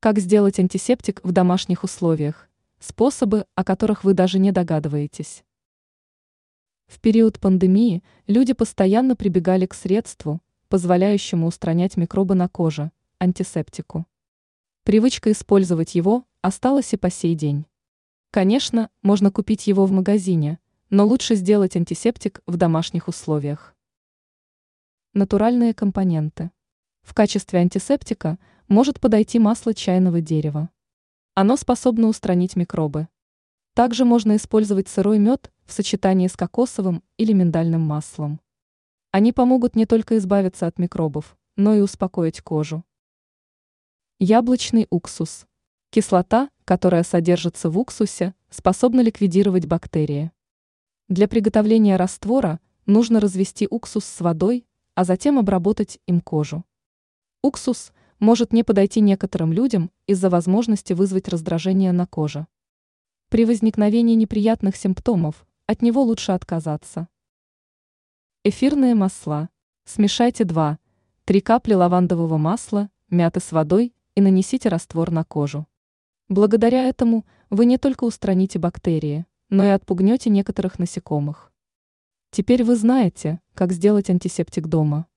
Как сделать антисептик в домашних условиях? Способы, о которых вы даже не догадываетесь. В период пандемии люди постоянно прибегали к средству, позволяющему устранять микробы на коже – антисептику. Привычка использовать его осталась и по сей день. Конечно, можно купить его в магазине, но лучше сделать антисептик в домашних условиях. Натуральные компоненты. В качестве антисептика может подойти масло чайного дерева. Оно способно устранить микробы. Также можно использовать сырой мед в сочетании с кокосовым или миндальным маслом. Они помогут не только избавиться от микробов, но и успокоить кожу. Яблочный уксус. Кислота, которая содержится в уксусе, способна ликвидировать бактерии. Для приготовления раствора нужно развести уксус с водой, а затем обработать им кожу. Уксус может не подойти некоторым людям из-за возможности вызвать раздражение на коже. При возникновении неприятных симптомов от него лучше отказаться. Эфирные масла. Смешайте 2-3 капли лавандового масла, мяты с водой и нанесите раствор на кожу. Благодаря этому вы не только устраните бактерии, но и отпугнете некоторых насекомых. Теперь вы знаете, как сделать антисептик дома.